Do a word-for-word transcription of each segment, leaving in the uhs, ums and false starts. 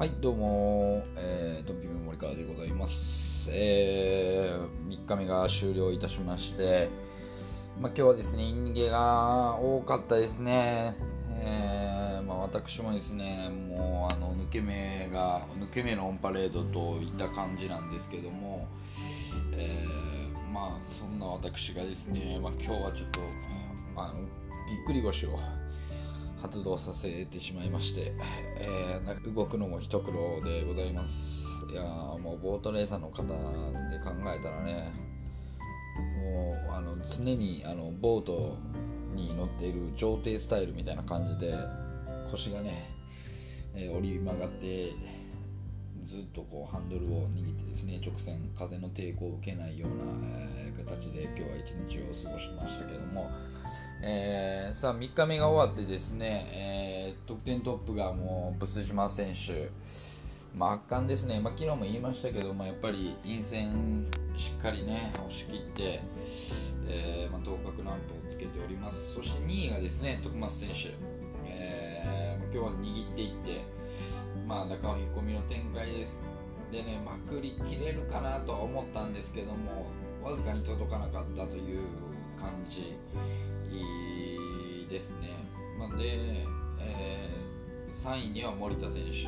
はいどうも、えー、ドンピム森川でございます、えー、みっかめが終了いたしまして、まあ、今日はですねインゲが多かったですね、えーまあ、私もですねもうあの抜け目が抜け目のオンパレードといった感じなんですけども、えー、まあそんな私がですね、まあ、今日はちょっとあのぎっくり腰を発動させてしまいまして、えー、動くのも一苦労でございます。いやもうボートレーサーの方で考えたらねもうあの常にあのボートに乗っている上艇スタイルみたいな感じで腰がね、えー、折り曲がってずっとこうハンドルを握ってですね直線風の抵抗を受けないような、えー、形で今日は一日を過ごしましたけども、えー、さあみっかめが終わってですね、えー、得点トップがもうブス島選手、まあ、圧巻ですね、まあ、昨日も言いましたけど、まあ、やっぱり陰線しっかりね押し切って、えーまあ、頭角ランプをつけております。そしてにいがですね徳松選手、えー、今日は握っていって、まあ、中尾引っ込みの展開ですでねまくり切れるかなとは思ったんですけどもわずかに届かなかったという感じですね。まあ、で、えー、さんいには森田選手、よんいに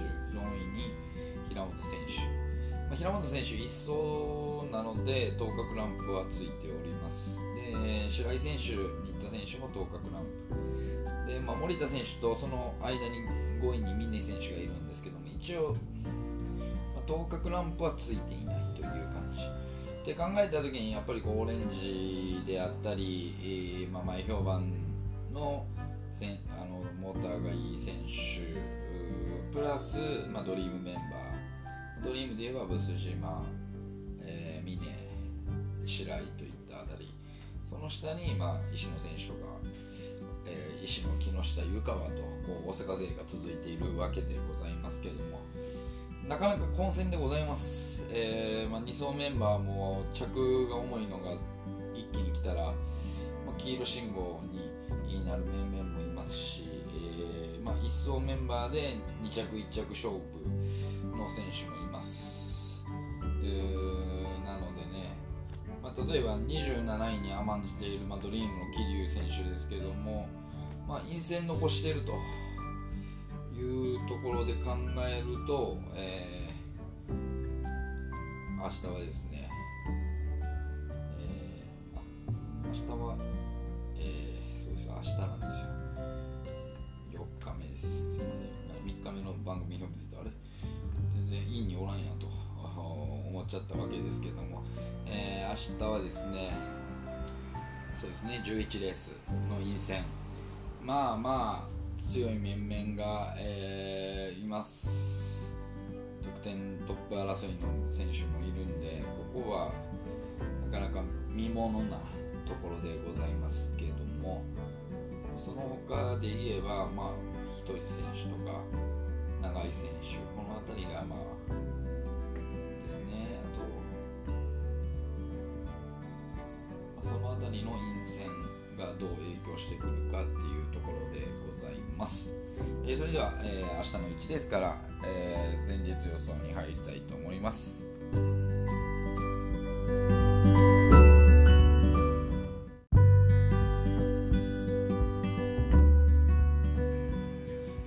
平本選手、まあ、平本選手一走なので頭角ランプはついております。で白井選手、新田選手も頭角ランプで、まあ、森田選手とその間にごいに峰選手がいるんですけども一応、まあ、頭角ランプはついていないという感じって考えた時にやっぱりこうオレンジであったり、えーまあ、前評判の、あのモーターがいい選手プラス、まあ、ドリームメンバードリームで言えばブス島、えー、峰白井といったあたりその下に、まあ、石野選手とか、えー、石野木下湯川とこう大阪勢が続いているわけでございますけれどもなかなか混戦でございます、えーまあ、に走メンバーも着が重いのが一気に来たら、まあ、黄色信号になる面々もいますし、えーまあ、いち走メンバーでに着いち着勝負の選手もいます、えー、なのでね、まあ、例えばにじゅうなないに甘んじている、まあ、ドリームの桐生選手ですけども、まあ、陰線残しているというところで考えると、えー、明日はですね、えー、明日は、えー、そうです明日なんですよよっかめです。すみませんみっかめの番組表見てたあれ全然いいにおらんやと思っちゃったわけですけども、えー、明日はですねそうですねじゅういちレースの陰線まあまあ強い面々が、えー、います。得点トップ争いの選手もいるんで、ここはなかなか見ものなところでございますけども、その他で言えば、まあ、一人選手とか長井選手、この辺りがまあですね。あと、その辺りの陰線がどう影響してくるかっていうところでございます。えー、それでは、えー、明日のいちですから、えー、前日予想に入りたいと思います。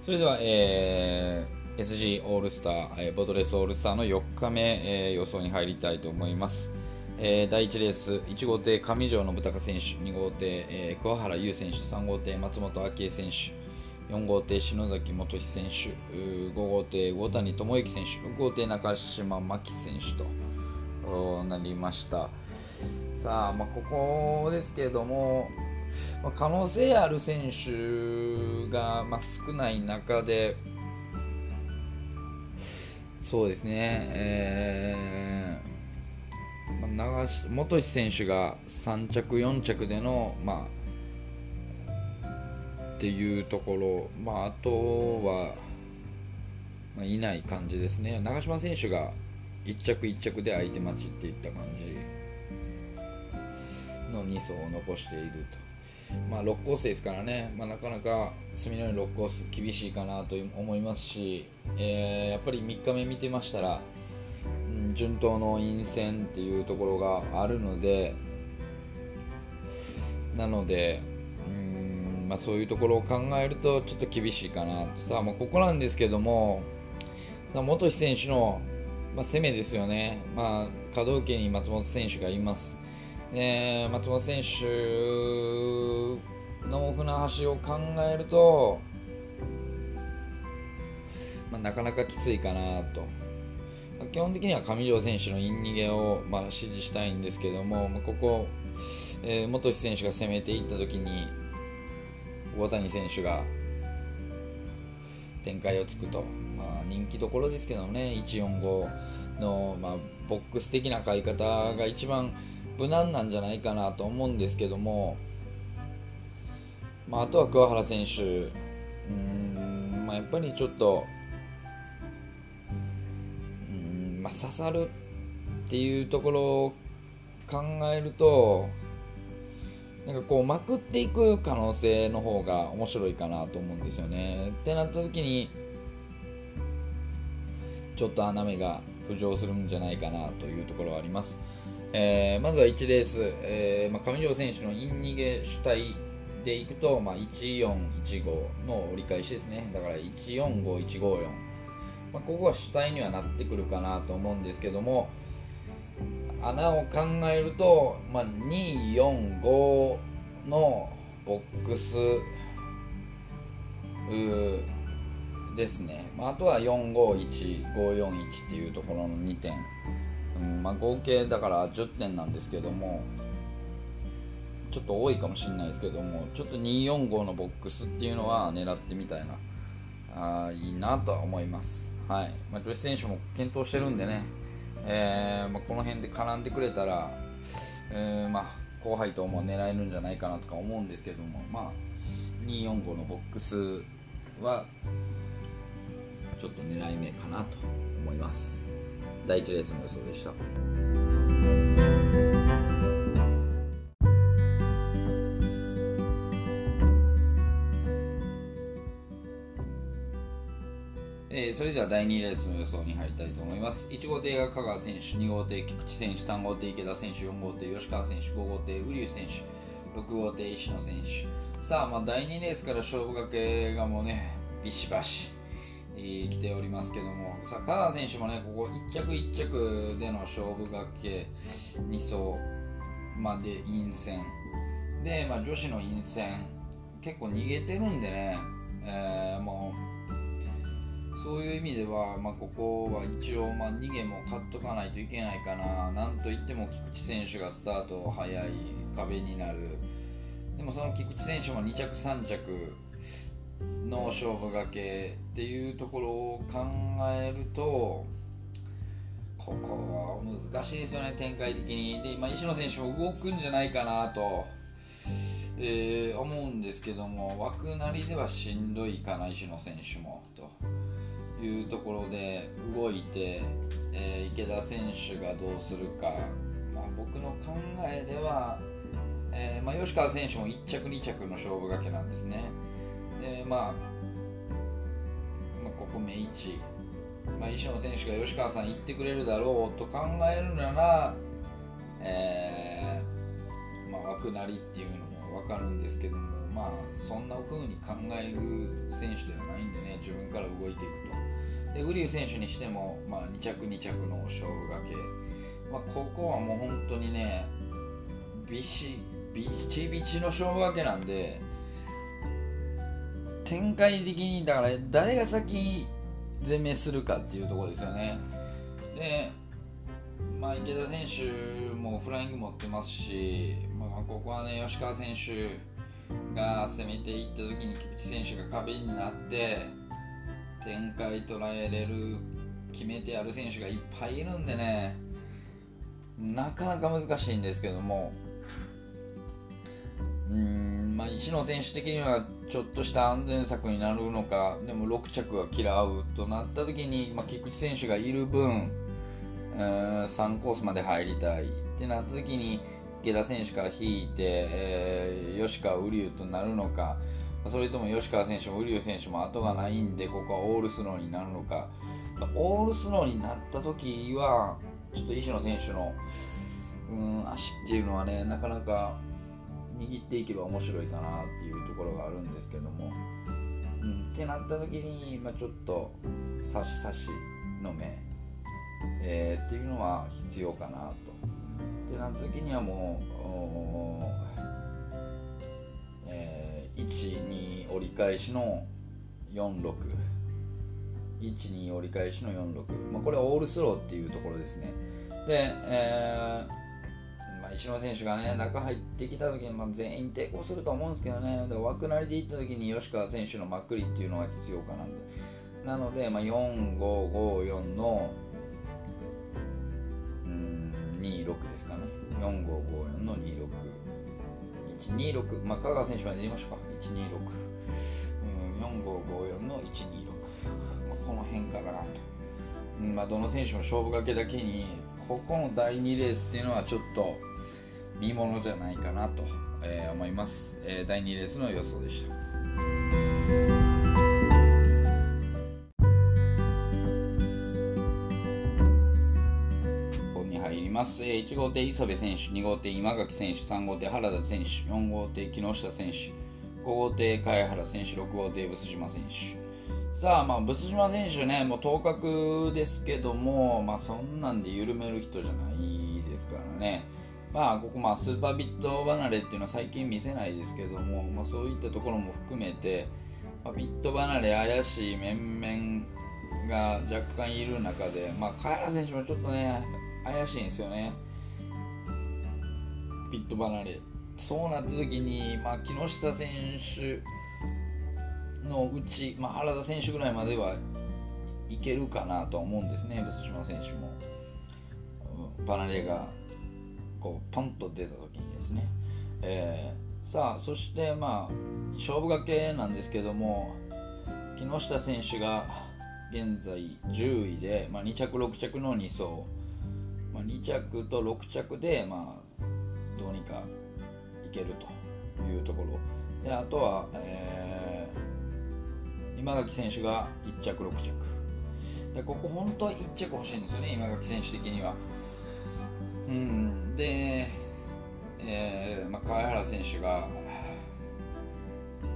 それでは、えー、エスジー オールスター、えー、ボートレースオールスターのよっかめ、えー、予想に入りたいと思います。えー、だいいちレースいち号艇上条信孝選手に号艇、えー、桑原優選手さん号艇松本明恵選手よん号艇篠崎元史選手ご号艇五谷智之選手ろく号艇中島真希選手となりました。さあ、まあ、ここですけども、まあ、可能性ある選手が、まあ、少ない中でそうですね、えー長本石選手がさん着よん着でのまあっていうところ、まあ、あとは、まあ、いない感じですね。長島選手がいち着いち着で相手待ちっていった感じのに走を残しているまあ、ろっコースですからね、まあ、なかなか隅のようにろっコース厳しいかなと思いますし、えー、やっぱりみっかめ見てましたら、うん、順当の陰線っていうところがあるので、なのでうん、まあ、そういうところを考えるとちょっと厳しいかなと。さあ、まあ、ここなんですけども、本石選手の、まあ、攻めですよね。まあ、可動域に松本選手がいます。えー、松本選手の船橋を考えると、まあ、なかなかきついかなと。まあ、基本的には上条選手のイン逃げを、まあ、支持したいんですけども、まあ、ここ、えー、本石選手が攻めていった時に小谷選手が展開をつくと、まあ、人気どころですけどね、いちよんごの、まあ、ボックス的な買い方が一番無難なんじゃないかなと思うんですけども、まあ、あとは桑原選手、うーん、まあ、やっぱりちょっとうーん、まあ、刺さるっていうところを考えると、なんかこうまくっていく可能性の方が面白いかなと思うんですよね。ってなった時にちょっと穴目が浮上するんじゃないかなというところはあります。えー、まずはいちレース、えーまあ、上条選手のイン逃げ主体でいくと、まあ、いちよんいちごの折り返しですね。だからいちよんごいちごよん、まあ、ここは主体にはなってくるかなと思うんですけども、穴を考えると、まあ、によんごのボックスですね。まあ、あとはよんごいちごよんいちっていうところのにてん、うんまあ、合計だからじゅってんなんですけども、ちょっと多いかもしれないですけども、ちょっとによんごのボックスっていうのは狙ってみたいな、あいいなとは思います。はい、まあ、女子選手も検討してるんでね、えーまあ、この辺で絡んでくれたら、えーまあ、後輩とも狙えるんじゃないかなとか思うんですけども、まあ、によんごのボックスはちょっと狙い目かなと思います。だいいちレースの予想でした。えー、それではだいにレースの予想に入りたいと思います。いち号艇が香川選手、に号艇菊池選手、さん号艇池田選手、よん号艇吉川選手、ご号艇瓜生選手、ろく号艇石野選手。さあ、まあ、だいにレースから勝負掛けがもうねビシバシ来ておりますけども、さあ香川選手もね、ここいっ着いっ着での勝負掛けに走まで陰線で、まあ、女子の陰線結構逃げてるんでね、えー、もうそういう意味では、まあ、ここは一応、まあ、逃げも買っとかないといけないかな。なんといっても菊池選手がスタート早い壁になる。でもその菊池選手もに着さん着の勝負掛けっていうところを考えると、ここは難しいですよね、展開的に。で、まあ、石野選手も動くんじゃないかなと、えー、思うんですけども、枠なりではしんどいかな、石野選手もというところで動いて、えー、池田選手がどうするか。まあ、僕の考えでは、えーまあ、吉川選手もいっ着に着の勝負掛けなんですね。でまあ、まあ、ここ目位置、まあ、石野選手が吉川さん行ってくれるだろうと考えるなら、えーまあ、枠なりっていうのも分かるんですけども、まあ、そんな風に考える選手ではないんでね、自分から動いていくと。で瓜生選手にしても、まあ、に着に着の勝負掛け、まあ、ここはもう本当にねビシビチビチの勝負掛けなんで、展開的にだから誰が先攻めするかっていうところですよね。で、まあ、池田選手もフライング持ってますし、まあ、ここはね吉川選手が攻めていった時に菊池選手が壁になって展開捉えれる、決めてやる選手がいっぱいいるんでね、なかなか難しいんですけども、うーん、まあ、石野選手的にはちょっとした安全策になるのか。でもろく着は嫌うとなった時に、まあ、菊池選手がいる分、うーんさんコースまで入りたいってなった時に池田選手から引いて、えー、吉川瓜生となるのか、それとも吉川選手も瓜生選手も後がないんで、ここはオールスローになるのか。オールスローになった時はちょっと石野選手の、うん、足っていうのはね、なかなか握っていけば面白いかなっていうところがあるんですけども、うん、ってなった時に、まあ、ちょっと差し差しの目、えー、っていうのは必要かなと。ってなった時にはもう、えー、いち、に折り返しのよん、ろく、いち、に折り返しのよん、ろく、まあ、これはオールスローっていうところですね。で、えー石野選手がね、中入ってきたときに、まあ、全員抵抗すると思うんですけどね、で枠なりでいったときに吉川選手のまっくりっていうのが必要かなって。なので、まあ、よん、ご、ご、よんのうんに、ろくですかね。よん、ご、ご、よんのに、ろく、いち、に、ろく、まあ、香川選手まで言いましょうか。いち、に、ろく、うん、よん、ご、ご、よんのいち、に、ろく、まあ、この辺からなと、うんまあ、どの選手も勝負がけだけにここのだいにレースっていうのはちょっと見ものじゃないかなと、えー、思います、えー、だいにレースの予想でした。ここに入ります、えー、いち号艇磯部選手、に号艇今垣選手、さん号艇原田選手、よん号艇木下選手、ご号艇貝原選手、ろく号艇薄島選手。さあ、まあ、ブス島選手ね、もう当確ですけども、まあ、そんなんで緩める人じゃないですからね。まあ、ここ、まあ、スーパービット離れっていうのは最近見せないですけども、まあ、そういったところも含めて、まあ、ビット離れ怪しい面々が若干いる中で、まあ、カエラ選手もちょっとね、怪しいんですよね。ビット離れ。そうなった時に、まあ、木下選手のうち、まあ、原田選手ぐらいまではいけるかなと思うんですね。ブス島選手も離れがこうパンと出た時にですね、えー、さあそして、まあ、勝負がけなんですけども、木下選手が現在じゅういで、まあ、に着ろく着のに走、まあ、に着とろく着で、まあ、どうにかいけるというところで、あとは、えー今垣選手がいち着ろく着で、ここ本当はいち着欲しいんですよね、今垣選手的には。うんで、えーまあ、川原選手が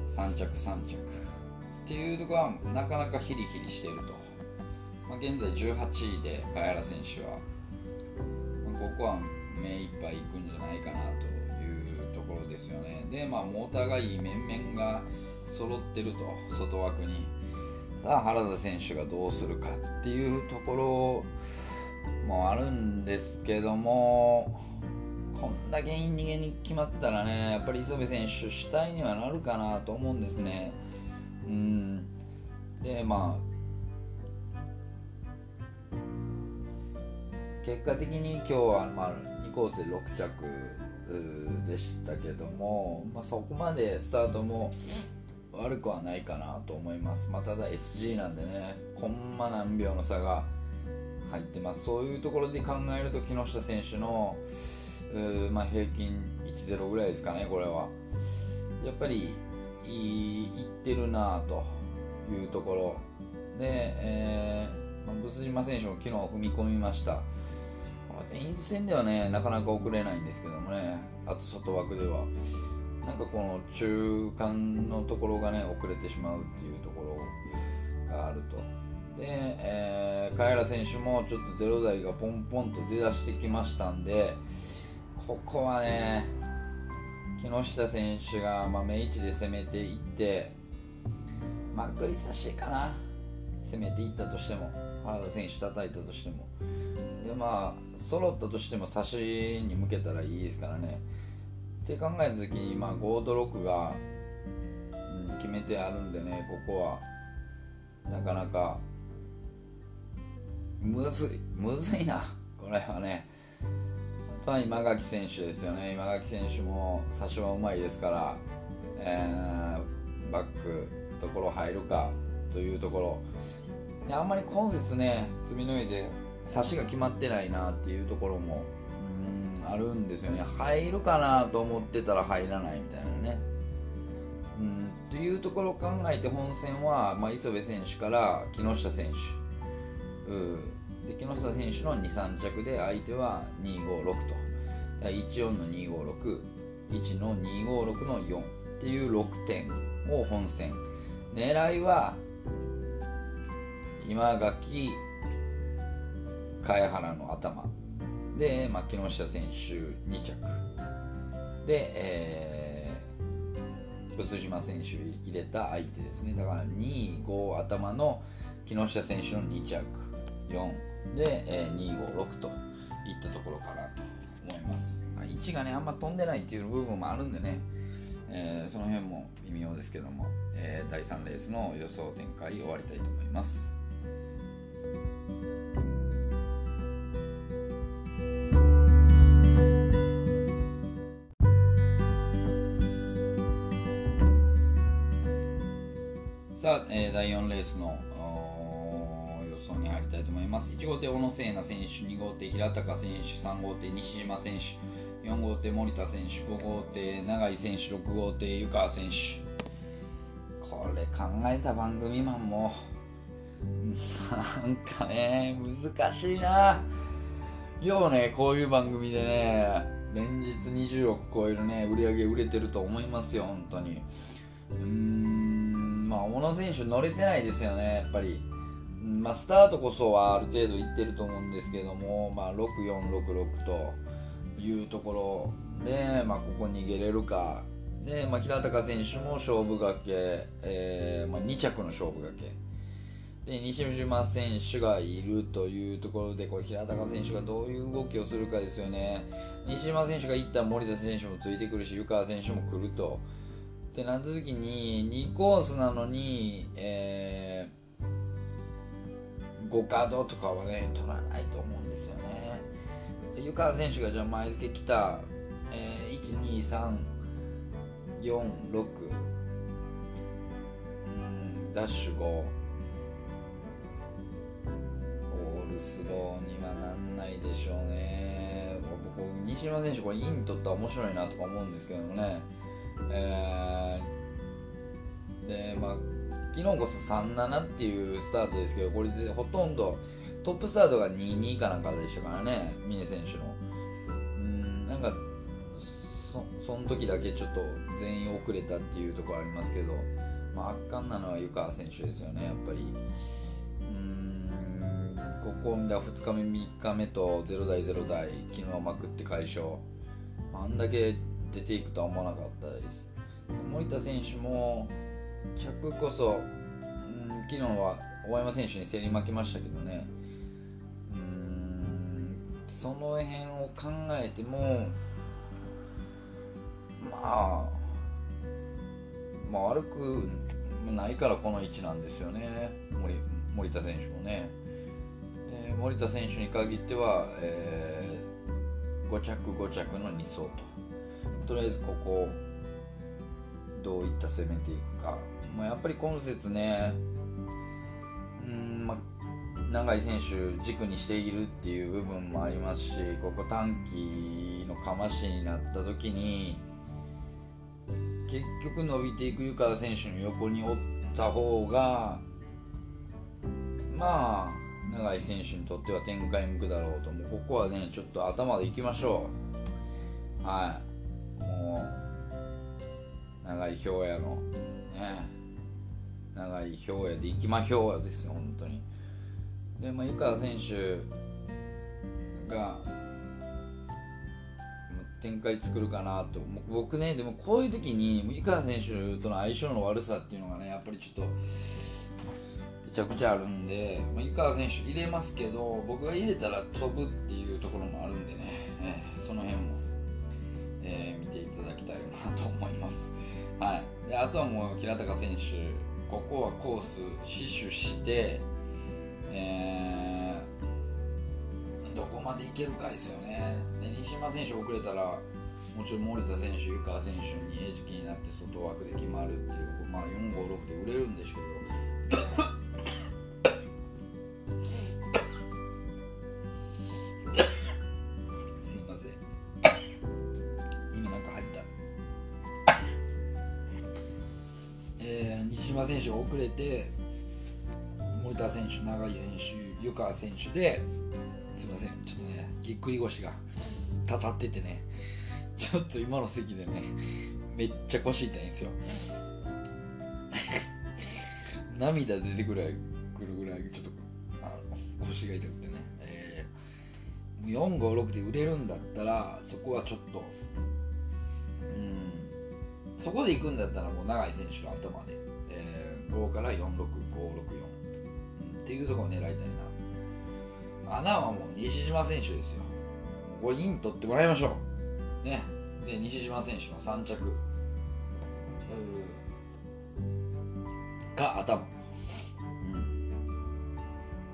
さん着さん着っていうところはなかなかヒリヒリしていると、まあ、現在じゅうはちいで川原選手は、まあ、ここは目いっぱいいくんじゃないかなというところですよね。で、まあ、モーターがいい面々が揃ってると、外枠にさあ原田選手がどうするかっていうところもあるんですけども、こんだけイン逃げに決まってたらね、やっぱり磯部選手主体にはなるかなと思うんですね。うんで、まあ結果的に今日は、まあ、にコースでろく着でしたけども、まあ、そこまでスタートも悪くはないかなと思います。まあ、ただ エスジー なんでね、コンマ何秒の差が入ってます。そういうところで考えると木下選手の、まあ、平均 いち、ゼロ ぐらいですかね、これは。やっぱりいってるなというところで、えー、ブス島選手も昨日踏み込みました。メイン戦ではね、なかなか遅れないんですけどもね、あと外枠では。なんかこの中間のところがね、遅れてしまうっていうところがあると。で、えー、カエラ選手もちょっとゼロ台がポンポンと出だしてきましたんで、ここはね木下選手が、まあ、目位置で攻めていってまっくり差しかな、攻めていったとしても原田選手叩いたとしても、でまあ揃ったとしても差しに向けたらいいですからね。って考えた時に、まあ、ごとろくが、うん、決めてあるんでね、ここはなかなかむずいむずいな、これはね。あとは今垣選手ですよね。今垣選手も差しはうまいですから、えー、バックところ入るかというところで、あんまり今節ね、隅の上で差しが決まってないなっていうところも、うん、あるんですよね。入るかなと思ってたら入らないみたいなね、うん、というところを考えて本戦は、まあ、磯部選手から木下選手、うん、で木下選手の に,さん 着で相手はにーごーろくと いちよん の にーごーろく いちのにーごーろくのよんっていうろくてんを本戦狙いは今垣貝原の頭で、まあ、木下選手に着で、えー、薄島選手入れた相手ですね。だからに、ご頭の木下選手のに着よんで、えー、に、ご、ろくといったところかなと思います。まあ、位置がねあんま飛んでないっていう部分もあるんでね、えー、その辺も微妙ですけども、えー、だいさんレースの予想展開終わりたいと思います。さあ、えー、だいよんレースの予想に入りたいと思います。いち号艇小野聖奈選手、に号艇平高選手、さん号艇西島選手、よん号艇森田選手、ご号艇永井選手、ろく号艇湯川選手。これ考えた番組マンもなんかね難しいなようね。こういう番組でね連日にじゅうおく超えるね売り上げ売れてると思いますよ本当に。うーんまあ小野選手乗れてないですよねやっぱり。まあスタートこそはある程度いってると思うんですけども、まあろくよんろくろくというところで、まあここ逃げれるかで、まあ、平高選手も勝負がけ、えーまあ、に着の勝負がけで西島選手がいるというところで、こう平高選手がどういう動きをするかですよね。西島選手がいったら森田選手もついてくるし湯川選手も来るとってなった時ににコースなのに、えー、ごカードとかはね取らないと思うんですよね。湯川選手がじゃあ前付け来た、えー、いちにさんよん、ろく、うん、ダッシュごオールスローにはなんないでしょうね。僕西島選手これイン取ったら面白いなとか思うんですけどもね、えー、でまあ昨日こそ さんなな っていうスタートですけど、これほとんどトップスタートが にに かなんかでしたからね峰選手の、うん、なんかそ, その時だけちょっと全員遅れたっていうところありますけど、まあ、圧巻なのは湯川選手ですよねやっぱり。うーんここふつかめみっかめとゼロ台ゼロ台昨日はまくって快勝、あんだけ出ていくとは思わなかったです。森田選手も着こそうん昨日は大山選手に競り負けましたけどね、うーんその辺を考えてもまあ、まあ悪くないからこの位置なんですよね 森, 森田選手もね、えー、森田選手に限っては、えー、ご着ご着のに走ととりあえずここをどういった攻めていくか、まあ、やっぱり今節ねうん、まあ、永井選手軸にしているっていう部分もありますし、ここ短期のかましになった時に結局伸びていく湯川選手の横におった方がまあ永井選手にとっては展開向くだろうと、もうここはねちょっと頭でいきましょう。はいもう永井兵也のね永井兵也でいきま兵也ですよ本当に。でまあ湯川選手が展開作るかなと僕ね。でもこういう時に湯川選手との相性の悪さっていうのがねやっぱりちょっとめちゃくちゃあるんで、湯川選手入れますけど僕が入れたら飛ぶっていうところもあるんでね、えー、その辺も、えー、見ていただきたいなと思います。はいであとはもう平高選手ここはコース死守して、えー、どこまでいけるかですよね。西島選手遅れたらもちろん森田選手湯川選手に餌食になって外枠で決まるっていう、まあ、よんごろくで売れるんですけどすいません島選手遅れて森田選手、永井選手、湯川選手ですみません、ちょっとねぎっくり腰がたたっててね、ちょっと今の席でねめっちゃ腰痛いんですよ涙出てくるぐらいちょっとあの腰が痛くてね、えー、よんごろくで売れるんだったらそこはちょっと、うん、そこで行くんだったらもう永井選手の頭で、えー、ごからよんろくごろくよん、うん、っていうところを狙いたいな。穴はもう西島選手ですよ。これイン取ってもらいましょうね。で西島選手のさん着か頭、うん、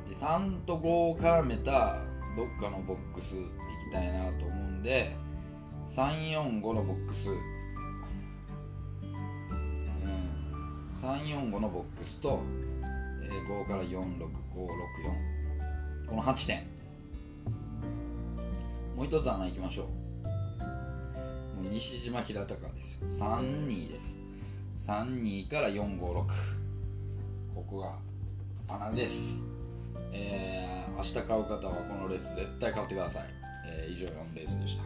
でさんとごを絡めたどっかのボックス行きたいなと思うんで、さんよんごのボックス、うん、さんよんごのボックスと、えー、ごからよんろくごろくよん、このはってん、もう一つ穴いきましょう。もう西島平高ですよ。さんにです。さんにからよんごろく、ここが穴です、えー、明日買う方はこのレース絶対買ってください、えー、以上よんレースでした。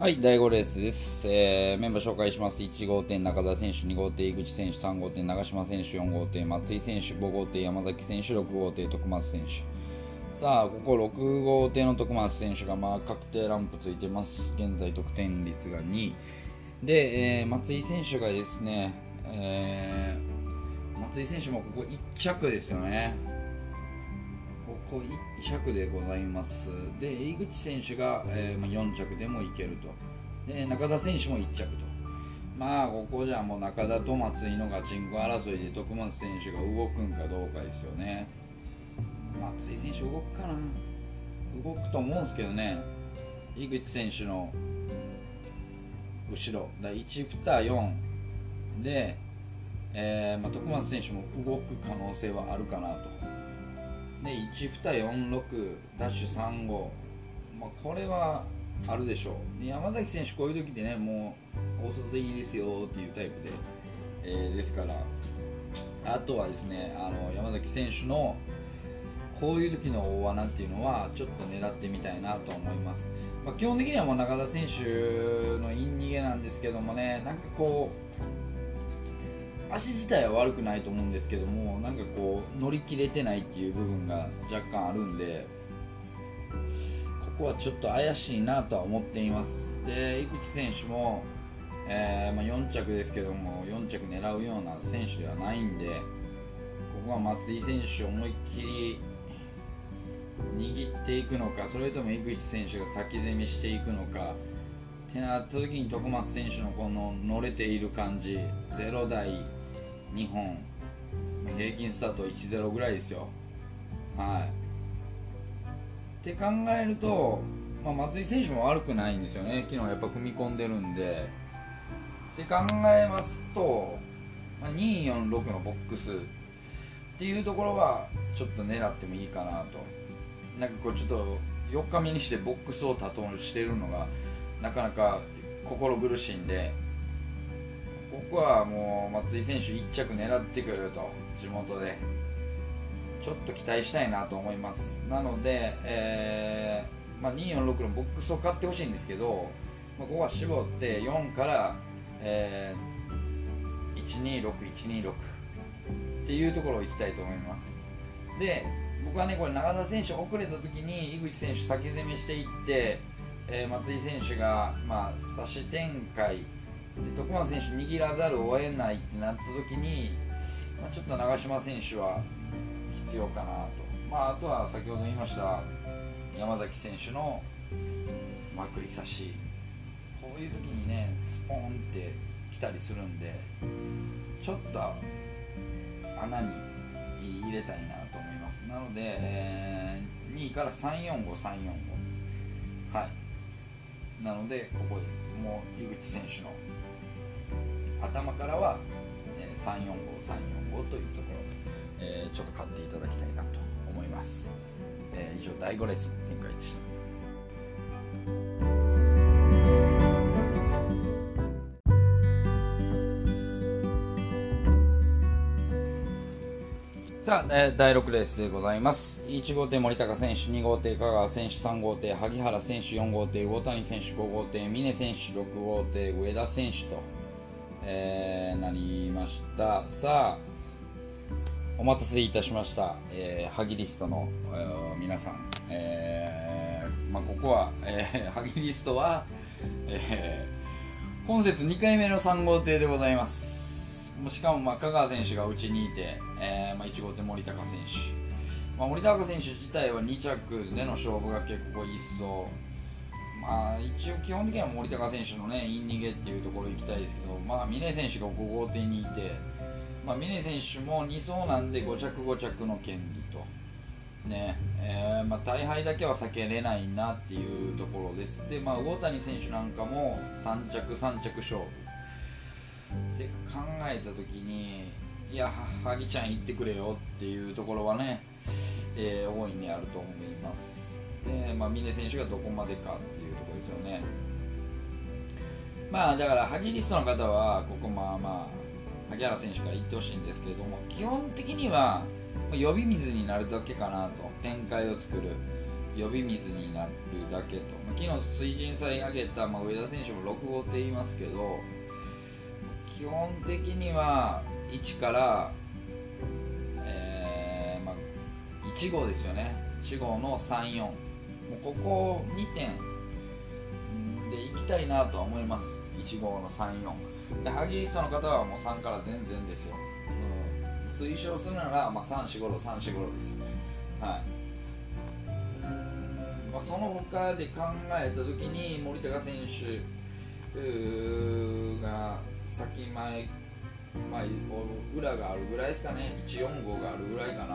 はい、だいごレースです、えー、メンバー紹介します。いち号艇中田選手、に号艇井口選手、さん号艇長島選手、よん号艇松井選手、ご号艇山崎選手、ろく号艇徳松選手。さあこころく号艇の徳松選手がまあ確定ランプついてます。現在得点率がにいで、えー、松井選手がですね、えー、松井選手もここいっ着ですよね。ここいっ着でございます。で井口選手が、えー、よん着でもいけると。で中田選手もいっ着と。まあここじゃもう中田と松井のガチンコ争いで徳松選手が動くんかどうかですよね。松井選手動くかな、動くと思うんですけどね。井口選手の後ろだいち、に、よんで、えーまあ、徳松選手も動く可能性はあるかなと。でいち、に、よん、ろく、ダッシュさん号、まあ、これはあるでしょう。で山崎選手こういう時でね、もう大外でいいですよっていうタイプで、えー、ですから、あとはですね、あの山崎選手のこういう時の大穴っていうのはちょっと狙ってみたいなと思います。まあ、基本的にはもう中田選手のイン逃げなんですけどもね、なんかこう足自体は悪くないと思うんですけども、なんかこう乗り切れてないっていう部分が若干あるんで、ここはちょっと怪しいなとは思っています。で井口選手も、えーまあ、よん着ですけどもよん着狙うような選手ではないんで、ここは松井選手を思いっきり握っていくのか、それとも井口選手が先攻めしていくのかってなった時に、徳松選手のこの乗れている感じ、ゼロ台にほん、平均スタート いちゼロ ぐらいですよ。はい。って考えると、まあ、松井選手も悪くないんですよね。昨日やっぱ踏み込んでるんで。って考えますと、まあ、に、よん、ろくのボックスっていうところはちょっと狙ってもいいかなと。なんかこうちょっとよっかめにしてボックスを多投してるのがなかなか心苦しいんで、僕はもう松井選手いっ着狙ってくれると地元でちょっと期待したいなと思います。なので、えーまあ、に、よん、ろくのボックスを買ってほしいんですけど、まあ、ここは絞ってよんから、えー、いち、に、ろく、いち、に、ろくっていうところをいきたいと思います。で僕はねこれ永田選手遅れた時に井口選手先攻めしていって、えー、松井選手が、まあ、差し展開で徳松選手握らざるを得ないってなった時に、まあ、ちょっと長島選手は必要かなと。まあ、あとは先ほど言いました山崎選手のまくり差し、こういう時にねスポーンって来たりするんで、ちょっと穴に入れたいなと思います。なので、えー、にからさんよんご、さんよんご、はい、なのでここでもう井口選手の頭からはさんよんご、さんよんごというところえー、ちょっと買っていただきたいなと思います、えー、以上だいごレース展開でした。さあ、えー、だいろくレースでございます。いち号艇森高選手、に号艇香川選手、さん号艇萩原選手、よん号艇魚谷選手、ご号艇峰選手、ろく号艇上田選手と、えー、なりました。さあお待たせいたしました、えー、ハギリストの、えー、皆さん、えーまあ、ここは、えー、ハギリストは、えー、今節にかいめのさん号艇でございます。しかもまあ香川選手がうちにいて、えー、まあいち号艇森高選手、まあ、森高選手自体はに着での勝負が結構いっそう、まあ、一応基本的には森高選手の、ね、イン逃げっていうところ行きたいですけど、まあ、峰選手がご号艇にいて、まあ、峰選手もに走なんでご着ご着の権利と、ねえーまあ、大敗だけは避けれないなっていうところです。で、まあ、魚谷選手なんかもさん着さん着勝負って考えたときに、いや萩ちゃん行ってくれよっていうところはね、えー、大いにあると思います。で、まあ、峰選手がどこまでかっていうところですよね。まあだから萩リストの方はここまあまあ萩原選手から行ってほしいんですけれども、基本的には呼び水になるだけかなと、展開を作る呼び水になるだけと。昨日水銀祭上げた、まあ、上田選手もろく号艇いますけど、基本的にはいちから、えーまあ、いち号ですよね。いち号のさん、よん、もうここにてんでいきたいなとは思います。いち号のさん、よんでハギリストの方はもうさんから全然ですよ、うん、推奨するなら、まあ、さん、よん、ご、ろく、さん、よん、ご、ろくですね、はい。まあ、その他で考えたときに森高選手が先前、まあ、裏があるぐらいですかね。いちよんごがあるぐらいかな、う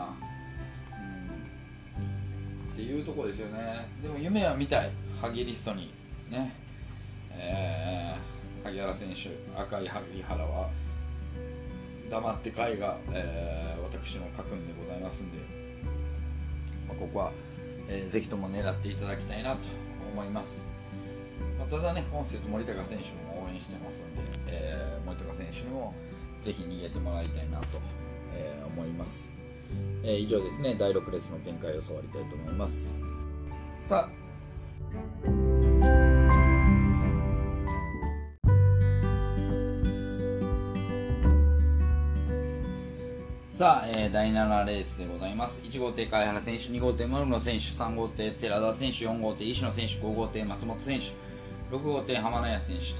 ん、っていうところですよね。でも夢は見たい、ハギリストにね、えー、萩原選手、赤い萩原は黙って会が、えー、私の家訓でございますんで、まあ、ここは、えー、ぜひとも狙っていただきたいなと思います。まあ、ただね、本節森高選手も応援してますんで、えー、森高選手にもぜひ逃げてもらいたいなと、えー、思います、えー、以上ですね、だいろくレースの展開を触りたいと思います。さあさあ、えー、だいななレースでございます。いち号艇貝原選手、に号艇丸野選手、さん号艇寺田選手、よん号艇石野選手、ご号艇松本選手、ろく号艇浜名谷選手と、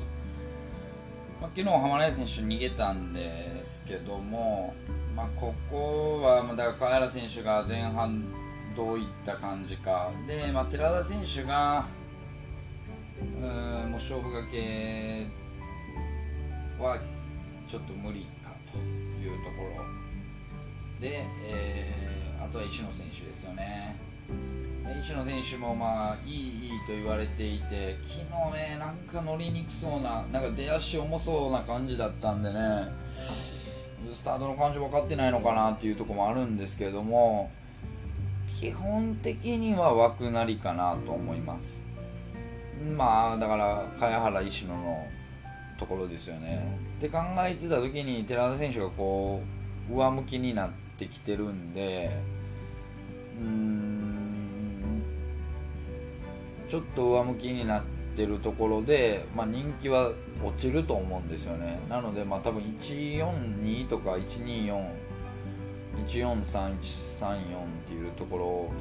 昨日浜名選手逃げたんですけども、まあ、ここはだから川原選手が前半どういった感じかで、まあ、寺田選手がうーんもう勝負がけはちょっと無理かというところで、えー、あとは石野選手ですよね。石野選手もまあいいいいと言われていて、昨日ねなんか乗りにくそうな、なんか出足重そうな感じだったんでね、スタートの感じ分かってないのかなっていうところもあるんですけれども、基本的には枠なりかなと思います。まあだから茅原石野のところですよね。って考えてた時に寺田選手がこう上向きになってきてるんで、うーんちょっと上向きになってるところで、まあ、人気は落ちると思うんですよね。なので、まあ、多分いちよんにとかいちによん、いちよんさん、いちさんよんっていうところ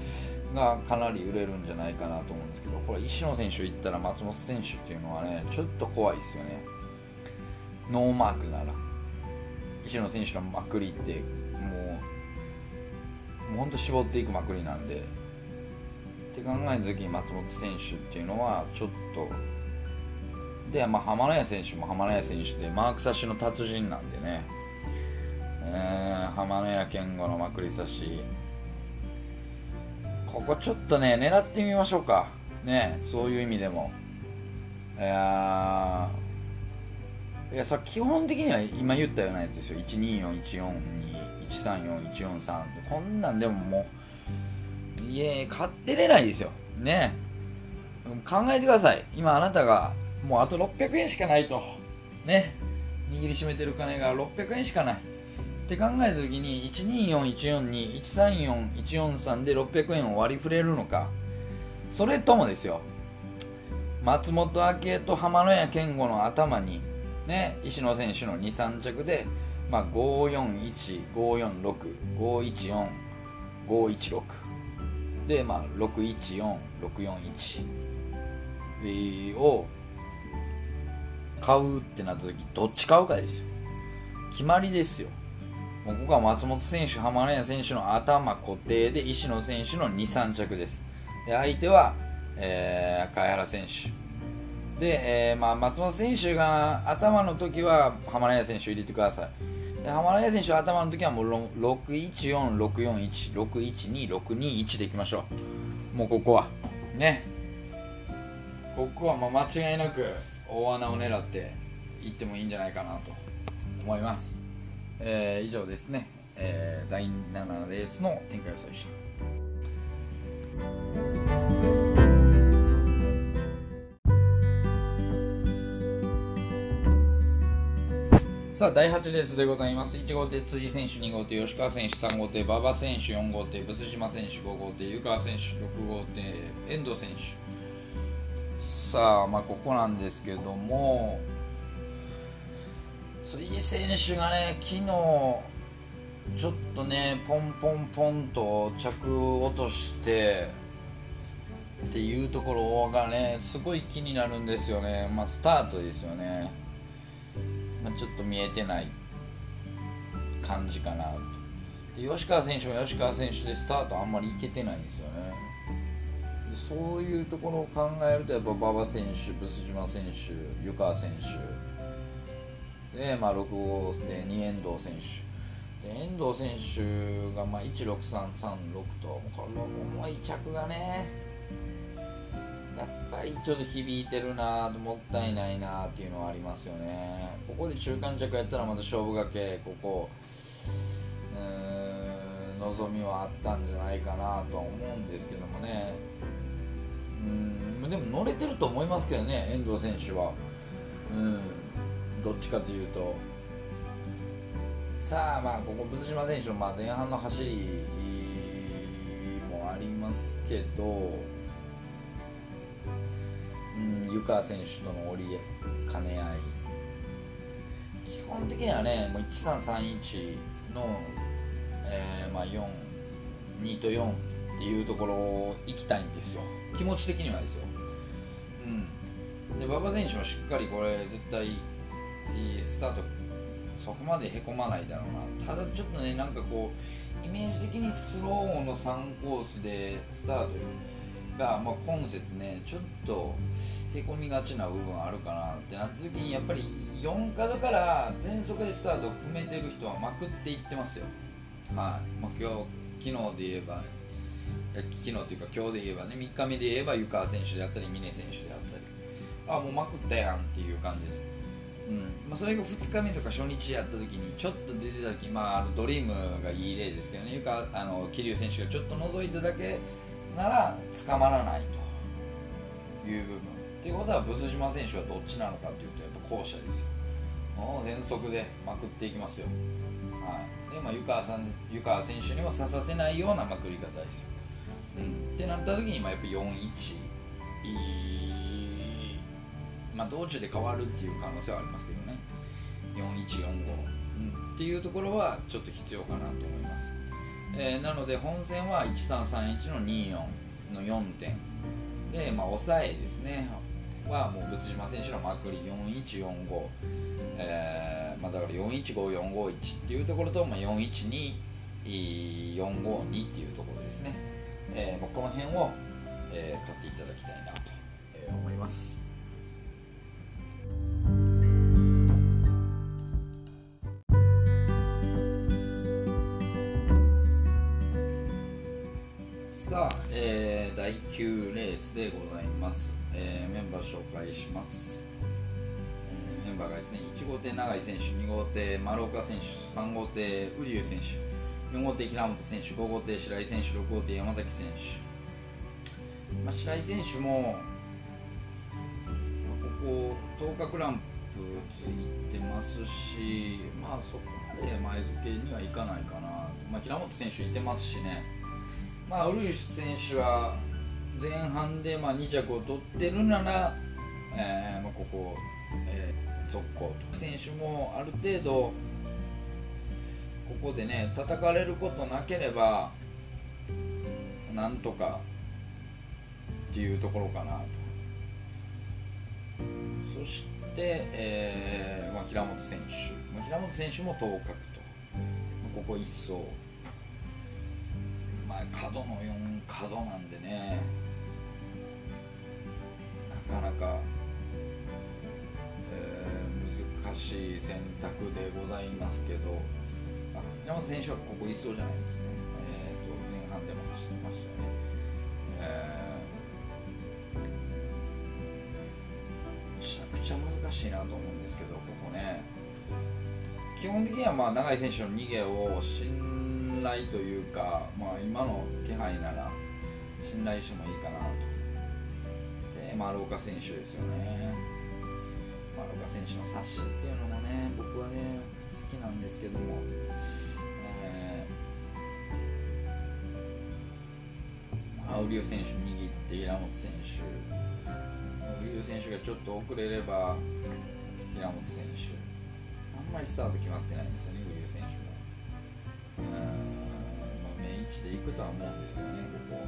がかなり売れるんじゃないかなと思うんですけど、これ石野選手いったら松本選手っていうのはねちょっと怖いですよね。ノーマークなら石野選手のまくりってもう、もうほんと絞っていくまくりなんで、って考えた時に松本選手っていうのはちょっとで、まあ、浜名谷選手も浜名谷選手でマーク差しの達人なんでね、えー、浜名谷健吾のまくり差し、ここちょっとね狙ってみましょうかね。そういう意味でもいやーいやそれ基本的には今言ったようなやつですよ。いちによん、いちよんに、いちさんよんいちよんさん、こんなんでももういえ買ってれないですよね。考えてください。今あなたがもうあとろっぴゃくえんしかないとね、握りしめてる金がろっぴゃくえんしかないって考えた時にいちにーよんいちよんにいちさんよんいちよんさんでろっぴゃくえんを割り振れるのか、それともですよ、松本明と浜野谷健吾の頭にね、石野選手のにさんちゃくで、まあ、ごーよんいちごーよんろくごーいちよんごーいちろくで、まあ、ろくいちよんろくよんいちを買うってなった時、どっち買うかですよ。決まりですよ。もうここは松本選手、浜野谷選手の頭固定で、石野選手のにさんちゃくです。で、相手は、えー、貝原選手で、えーまあ、松本選手が頭の時は浜野谷選手入れてください。で、浜野谷選手頭の時はもうろくいちよんろくよんいちろくいちにろくにいちでいきましょう。もうここはね、ここはまあ間違いなく大穴を狙っていってもいいんじゃないかなと思います。えー、以上ですね、えー、だいななレースの展開予想でした。さあ、だいはちレースでございます。いち号艇辻選手、に号艇吉川選手、さん号艇馬場選手、よん号艇ブス島選手、ご号艇湯川選手、ろく号艇遠藤選手。さあ、まあここなんですけども、辻選手がね、昨日ちょっとねポンポンポンと着落としてっていうところがね、すごい気になるんですよね。まあスタートですよね。ちょっと見えてない感じかなと。で、吉川選手も吉川選手でスタートあんまりいけてないんですよね。で、そういうところを考えると、やっぱ馬場選手、ブス島選手、湯川選手で、まあ、ろく号艇に遠藤選手で、遠藤選手がまあいちろくさんさんろくと、この重い着がねやっぱりちょっと響いてるなぁ、もったいないなぁっていうのはありますよね。ここで中間着やったらまた勝負がけ、ここうーん望みはあったんじゃないかなとは思うんですけどもね。うーん、でも乗れてると思いますけどね、遠藤選手は。うん、どっちかというと、さあ、まあここ仏島選手のまあ前半の走りもありますけど、湯川選手との折り兼ね合い、基本的にはねもういちさんさんいちの、えーまあ、よんにとよんっていうところを行きたいんですよ、気持ち的にはですよ。うん、で馬場選手もしっかりこれ絶対スタートそこまでへこまないだろうな。ただちょっとね、なんかこうイメージ的にスローのさんコースでスタートが、まあ、今節ねちょっとへこみがちな部分あるかなってなった時に、やっぱりよん角から全速でスタートを踏めてる人はまくっていってますよ。はい、まあ、今日昨日で言えば昨日というか今日で言えばね、みっかめで言えば湯川選手であったり峰選手であったり、ああもうまくったやんっていう感じです。うん、まあ、それがふつかめとか初日やった時にちょっと出てた時、まあ、あのドリームがいい例ですけどね、あの桐生選手がちょっと覗いただけなら捕まらないという部分っていうことは、ブス島選手はどっちなのかというと、やっぱ後者ですよ。全速でまくっていきますよ。はい、で、まあ、湯川さん、湯川選手には刺させないようなまくり方ですよ。うん、ってなった時に、まあ、やっぱりよんいち、まあ、道中で変わるっていう可能性はありますけどね、よんいちよんご、うん、っていうところはちょっと必要かなと思います。えー、なので本戦はいちさんさんいちのによんのよんてんで、まあ、抑えですねはもうブス島選手のまくりよんいちよんご、えーまあ、だからよんいちごよんごいちっていうところと、まあ、よんいちによんごにっていうところですね。えーまあ、この辺を、えー、買っていただきたいなと思います。さあ、えー、だいきゅうレースでございます。えー、メンバー紹介します。えー、メンバーがですね、いち号艇永井選手、に号艇丸岡選手、さん号艇瓜生選よん号艇平本選手、ご号艇白井選手、ろく号艇山崎選手、まあ、白井選手も、まあ、こことおかクランプついてますし、まあ、そこまで前付けにはいかないかな、まあ、平本選手いてますしね、まあ、ウルシュ選手は前半でまあに着を取ってるなら、えーまあ、ここ、えー、続行と選手もある程度ここでね叩かれることなければなんとかっていうところかなと。そして、えーまあ、平本選手、まあ、平本選手も当確と、ここいち走、まあ、角のよん角なんでねなかなか、えー、難しい選択でございますけど、平本選手はここいち走じゃないですね、えー、と前半でも走ってましたね、えー、めちゃくちゃ難しいなと思うんですけど、ここね基本的にはまあ永井選手の逃げを信頼というか、まあ、今の気配なら信頼してもいいかなと。で丸岡選手ですよね、丸岡選手の察しっていうのもね僕はね好きなんですけども、ウリュウ選手握って平本選手、ウリュウ選手がちょっと遅れれば平本選手、あんまりスタート決まってないんですよね、ウリュウ選手も、まあ、メイン位置でいくとは思うんですけどね、ここ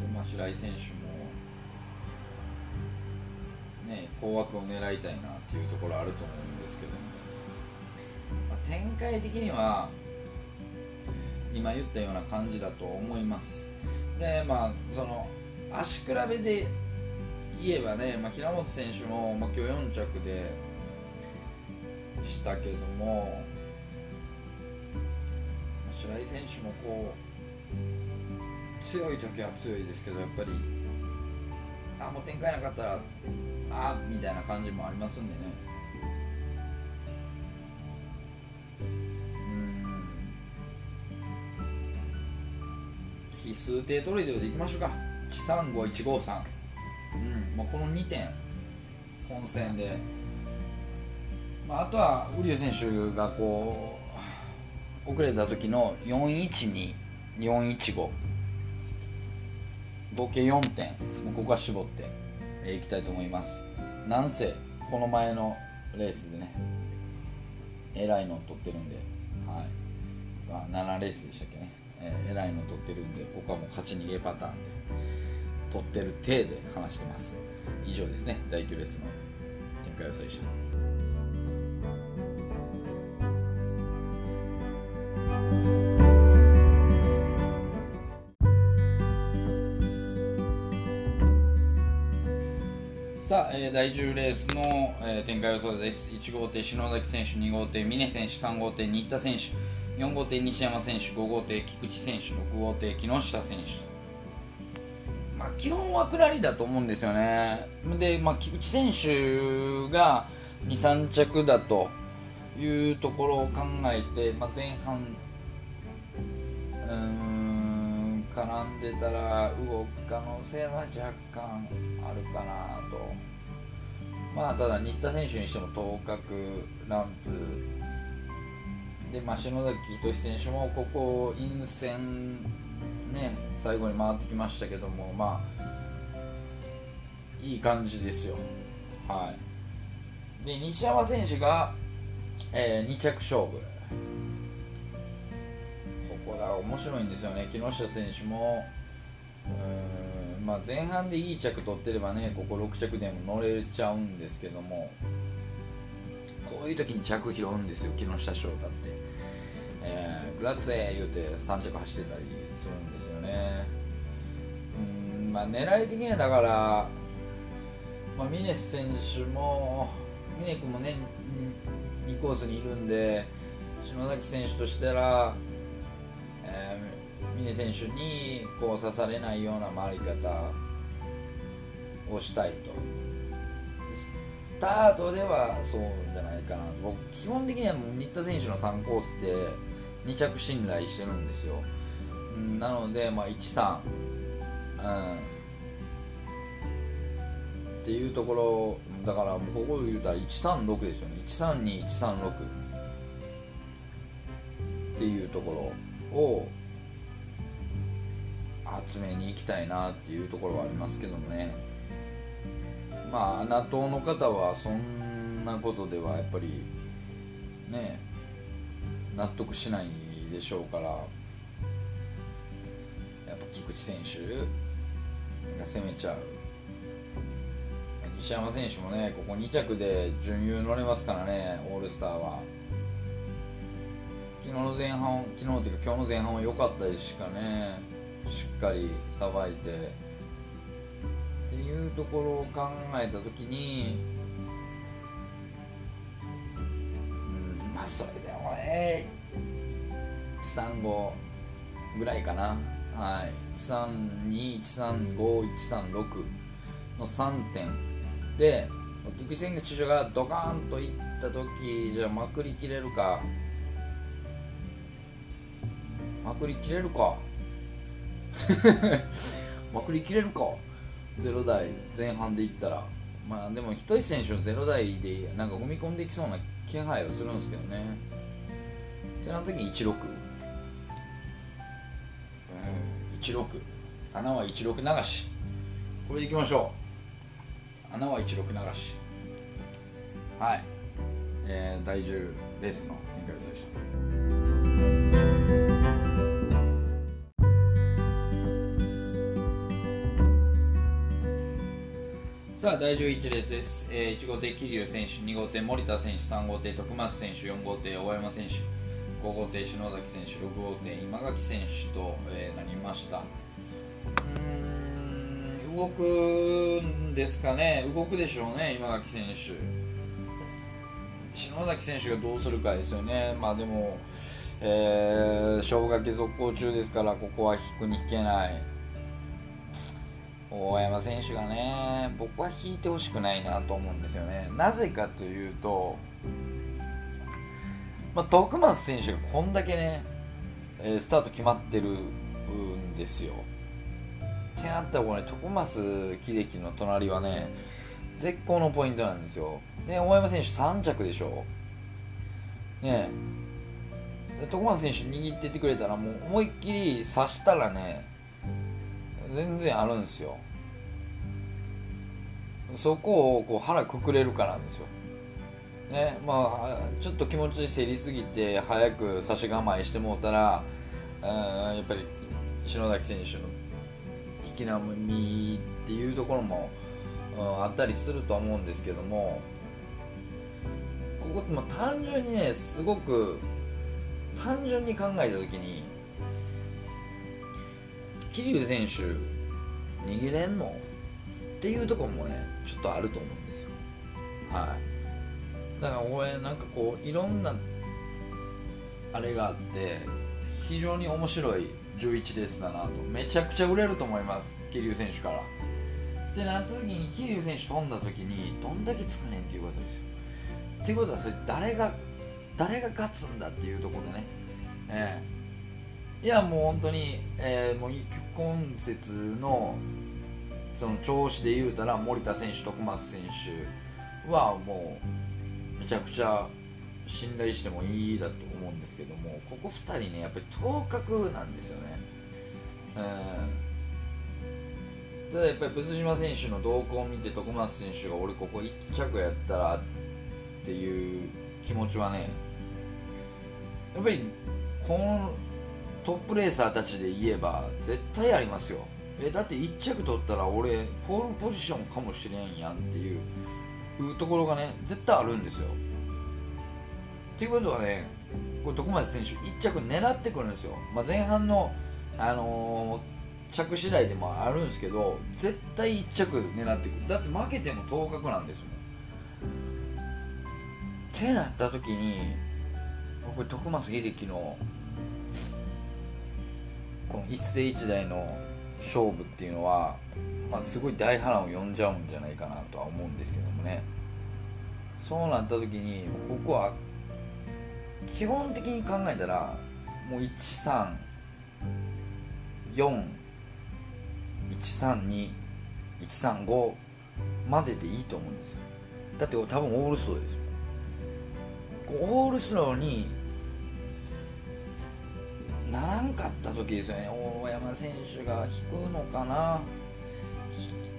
で、まあ、白井選手もね後枠を狙いたいなっていうところあると思うんですけど、まあ、展開的には今言ったような感じだと思います。で、まあその足比べで言えばね、まあ、平本選手も、まあ、今日よん着でしたけども、白井選手もこう強い時は強いですけど、やっぱりあもう展開なかったらあみたいな感じもありますんでね。奇数定トレードでいきましょうか。いちさんごいちごさん、うん、まあ、このにてん本戦で、まあ、あとはウリュウ選手がこう遅れた時のよんいちによんいちご合計よんてん、ここは絞っていきたいと思います。なんせこの前のレースでねえらいのを取ってるんで、はい、ななレースでしたっけね、えらいの取ってるんで、ここはもう勝ち逃げパターンで取ってる体で話してます。以上ですね、だいきゅうレースの展開予想でした。さあ、えー、だいじゅうレースの、えー、展開予想です。いち号艇篠崎選手、に号艇峰選手、さん号艇新田選手、よん号艇西山選手、ご号艇菊池選手、ろく号艇木下選手、まあ、基本は下りだと思うんですよね。で、まあ、菊池選手がに、さん着だというところを考えて、まあ、前半うーん絡んでたら動く可能性は若干あるかなと。まあただ新田選手にしても当確ランプで、まあ、篠崎仁選手もここ陰線ね最後に回ってきましたけども、まあいい感じですよ。はい。で西山選手が、えー、に着勝負、ここが面白いんですよね。木下選手もうーん、まあ、前半でいい着取ってればねこころく着でも乗れちゃうんですけども、こういう時に着拾うんですよ、木下翔太って、えー、グラッツェ言うてさん着走ってたりするんですよね。うん、まあ、狙い的にはだから、まあ、峰選手も峰君もねにコースにいるんで、篠崎選手としたら、えー、峰選手にこう刺されないような回り方をしたいと。スタートではそうじゃないかな。僕基本的にはもう新田選手のさんコースでに着信頼してるんですよ。なので、まあ、いち、さん、うん、っていうところだから、もうここで言うたらいち、さん、ろくですよね。いち、さん、に、いち、さん、ろくっていうところを集めに行きたいなっていうところはありますけどもね。まあ穴党の方はそんなことではやっぱりね納得しないでしょうから、やっぱ菊池選手が攻めちゃう。西山選手もね、ここに着で準優乗れますからね。オールスターは昨日の前半、昨日というか今日の前半は良かったですしかね、しっかりさばいてっていうところを考えたときに、うん、まあそれでもねいち、さん、ごぐらいかな。はい、いち、さん、に、いち、さん、ご、いち、さん、ろくのさんてんで菊池選手がドカーンといったとき、じゃあまくりきれるかまくりきれるかまくりきれるかゼロ台前半でいったら、まあでも一人選手のゼロ台でなんか踏み込んでいきそうな気配はするんですけどね。ってなった時にいち、ろく、うん、いち、ろく、穴はいち、ろく流し、これでいきましょう。穴はいち、ろく流し、はい、えー、だいじゅうレースの展開をされました。さあだいじゅういちレースです、えー、いち号艇桐生選手、に号艇森田選手、さん号艇徳松選手、よん号艇大山選手、ご号艇篠崎選手、ろく号艇今垣選手と、えー、なりました。うーん、動くんですかね。動くでしょうね。今垣選手、篠崎選手がどうするかですよね。まあでも、えー、勝負がけ続行中ですから、ここは引くに引けない。大山選手がね、僕は引いてほしくないなと思うんですよね。なぜかというと、まあ、徳松選手がこんだけね、えー、スタート決まってるんですよ。ってなったらこれ、ね、徳松秀樹の隣はね絶好のポイントなんですよ。で大山選手さん着でしょねえ。で徳松選手握っててくれたら、もう思いっきり刺したらね全然あるんですよ。そこをこう腹くくれるかなんですよ、ね。まあ、ちょっと気持ち競りすぎて早く差し構えしてもうたら、うん、やっぱり篠崎選手の引き波みっていうところも、うん、あったりするとは思うんですけども、ここ、まあ、単純にね、すごく単純に考えた時に桐生選手逃げれんのっていうところもねちょっとあると思うんですよ。はい、だから俺なんかこういろんなあれがあって非常に面白いじゅういちレースだなと。めちゃくちゃ売れると思います、桐生選手から。でなった時に桐生選手飛んだ時にどんだけつくねんっていうことですよ。っていうことはそれ誰が誰が勝つんだっていうところでね、えーいやもう本当に、えー、もう今節のその調子で言うたら森田選手、徳松選手はもうめちゃくちゃ信頼してもいいだと思うんですけども、ここふたりねやっぱり頭角なんですよね。うん、ただやっぱりブス島選手の動向を見て徳松選手が俺ここいち着やったらっていう気持ちはね、やっぱりこのトップレーサーたちで言えば絶対ありますよ。えだっていち着取ったら俺ポールポジションかもしれんやんっていうところがね絶対あるんですよ。っていうことはね、これ徳松選手いち着狙ってくるんですよ。まあ、前半の、あのー、着次第でもあるんですけど絶対いち着狙ってくる。だって負けても頭角なんですもん。ってなった時にこれ徳松秀樹のこの一世一代の勝負っていうのは、まあ、すごい大波乱を呼んじゃうんじゃないかなとは思うんですけどもね。そうなった時に僕は基本的に考えたらもういちさんよんいちさんにいちさんごまででいいと思うんですよ。だって多分オールスローですもん。オールスローにならんかった時ですよね。大山選手が引くのかな。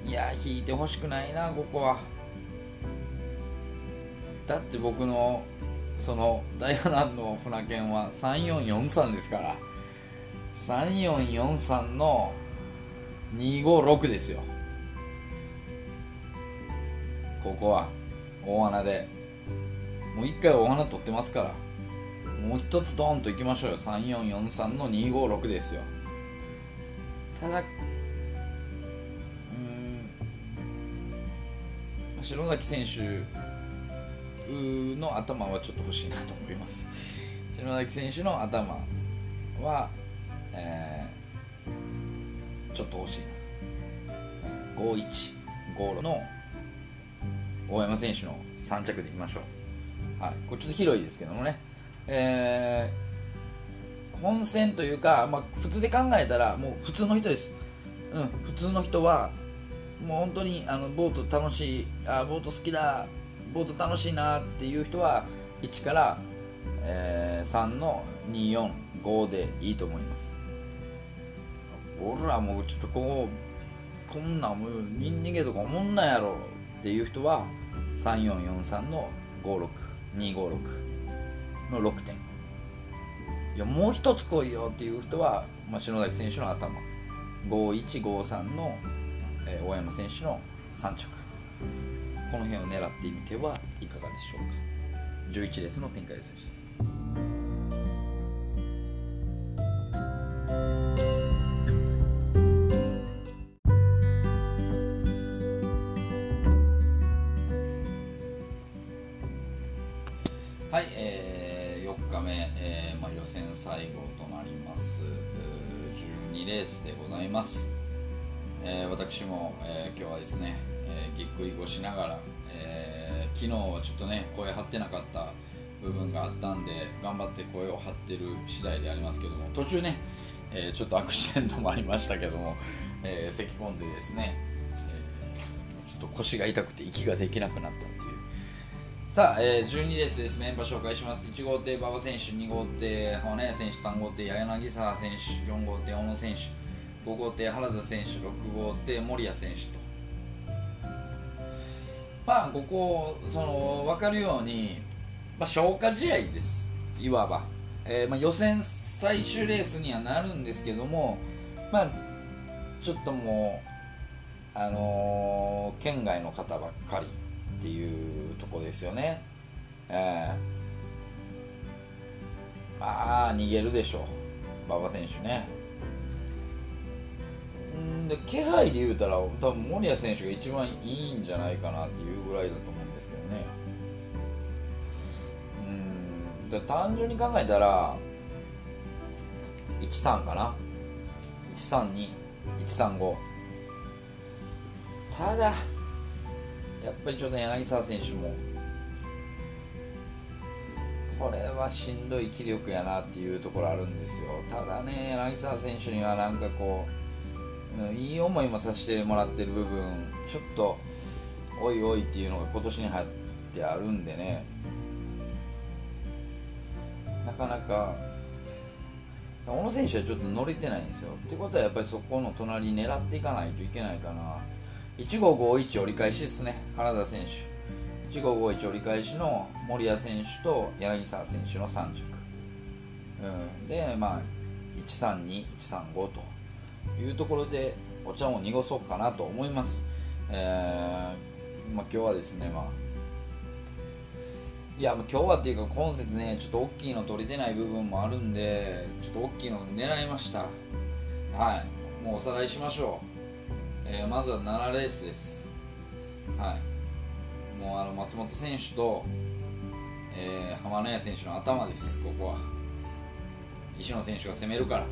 いや引いてほしくないなここは。だって僕のその大波乱の船券はさんよんよんさんですから、さんよんよんさんのにごろくですよ。ここは大穴でもういっかい大穴取ってますから、もう一つドーンといきましょうよ。さんよんよんさんのにごろくですよ。ただうーん篠崎選手の頭はちょっと欲しいなと思います。篠崎選手の頭は、えー、ちょっと欲しいな。ごいちごろくの大山選手のさんちゃくでいきましょう。はい、これちょっと広いですけどもね、えー、本戦というか、まあ、普通で考えたらもう普通の人です、うん、普通の人はもう本当にあのボート楽しい、あボート好きだ、ボート楽しいなっていう人はいちから、えー、さんのによんごでいいと思います。俺らもうちょっとこうこんなんもうニンニゲとかおもんないやろっていう人はさんよんよんさんのごろくにごろくのろくてん。いやもう一つ来いよっていう人は、まあ、篠崎選手の頭ごいちごさんの、えー、大山選手のさんちゃく、この辺を狙ってみてはいかがでしょうか。じゅういちレースの展開です。はい、えー、よっかめ、えーまあ、予選最後となりますじゅうにレースでございます。えー、私も、えー、今日はですね。えー、ぎっくり腰しながら、えー、昨日はちょっとね声張ってなかった部分があったんで頑張って声を張ってる次第でありますけども、途中ね、えー、ちょっとアクシデントもありましたけども、えー、咳込んでですね、えー、ちょっと腰が痛くて息ができなくなったっていう。さあ、えー、じゅうにレースです。メンバー紹介します。いち号艇馬場選手、に号艇花屋選手、さん号艇柳沢選手、よん号艇小野選手、ご号艇原田選手、ろく号艇森谷選手と、まあ、ここその分かるように、まあ、消化試合です、いわば、えーまあ、予選最終レースにはなるんですけども、まあ、ちょっともう、あのー、県外の方ばっかりっていうとこですよね、えー、まあ逃げるでしょう馬場選手ね。で気配で言うたら多分森谷選手が一番いいんじゃないかなっていうぐらいだと思うんですけどね。うんだ単純に考えたらいちさんかな、いちさんにいちさんご。ただやっぱりちょっと柳沢選手もこれはしんどい気力やなっていうところあるんですよ。ただね柳沢選手にはなんかこういい思いもさせてもらってる部分ちょっとおいおいっていうのが今年に入ってあるんでね、なかなか小野選手はちょっと乗れてないんですよ。ってことはやっぱりそこの隣狙っていかないといけないかな。いち号ごいち折り返しですね、原田選手いち号ごいち折り返しの森谷選手と柳沢選手のさん着、うん、でまあいちさんにいちさんごというところでお茶を濁そうかなと思います。えーまあ、今日はですね、まあ、いや今日はっていうか今節ねちょっと大きいの取れてない部分もあるんでちょっと大きいの狙いました。はいもうおさらいしましょう。えー、まずはななレースです。はいもうあの松本選手と、えー、浜野谷選手の頭です。ここは石野選手が攻めるから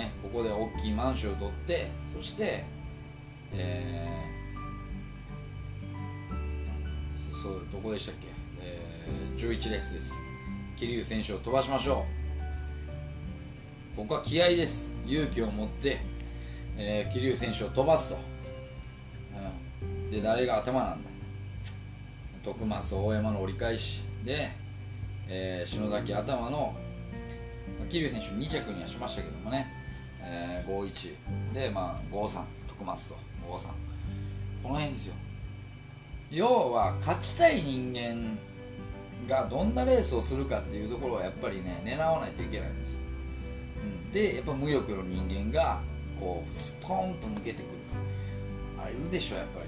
ね、ここで大きい満州を取ってそして、えー、そうどこでしたっけ、えー、じゅういちレースです。桐生選手を飛ばしましょう。ここは気合です。勇気を持って、えー、桐生選手を飛ばすと、うん、で誰が頭なんだ、徳増大山の折り返しで、えー、篠崎頭の桐生選手に着にはしましたけどもね、えー、ごたいいち で、まあ、ごたいさん、徳松とごたいさん、この辺ですよ。要は勝ちたい人間がどんなレースをするかっていうところはやっぱりね狙わないといけないんですよ、うん、でやっぱ無欲の人間がこうスポーンと抜けてくる、あ、いるでしょやっぱ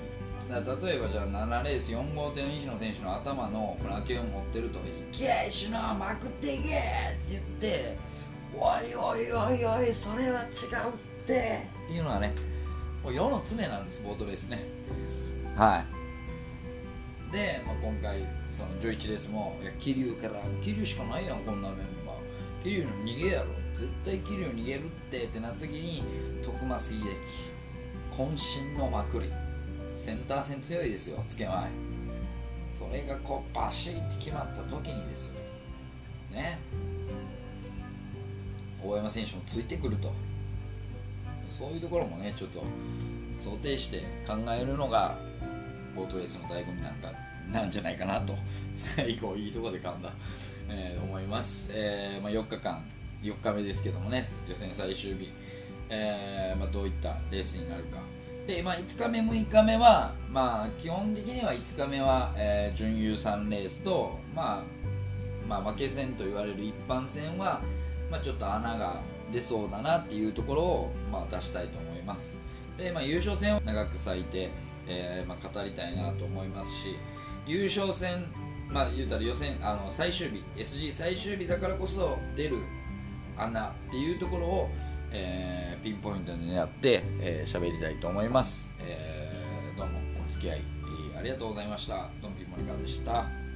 り。だ例えばじゃあななレースよん号艇の西野選手の頭のこの明けを持ってると「いけ西野まくっていけ!」って言って「おいおいおいおいそれは違うって!」っていうのはねもう世の常なんです、ボートレースね。はいで、まあ、今回そのじゅういちレースも桐生から「桐生しかないやんこんなメンバー、桐生の逃げやろ、絶対桐生逃げるって」ってなった時に徳増英樹渾身のまくり、センター線強いですよ、つけまい、それがこうバシッて決まった時にですよね、大山選手もついてくると、そういうところもねちょっと想定して考えるのがボートレースの醍醐味なんかなんじゃないかなと、最後いいとこで噛んだ、えー、思います、えーまあ、よっかかんよっかめですけどもね、予選最終日、えーまあ、どういったレースになるかで、まあ、いつかめむいかめは、まあ、基本的にはいつかめは、えー、準優さんレースと、まあまあ、負け戦と言われる一般戦は、まあ、ちょっと穴が出そうだなっていうところを、まあ、出したいと思います。で、まあ、優勝戦を長く割いて、えーまあ、語りたいなと思いますし、優勝戦、まあ、言うたら予選あの最終日 エスジー 最終日だからこそ出る穴っていうところをえー、ピンポイントに狙って喋りたいと思います、えー、どうもお付き合いありがとうございました。ドンピン森川でした。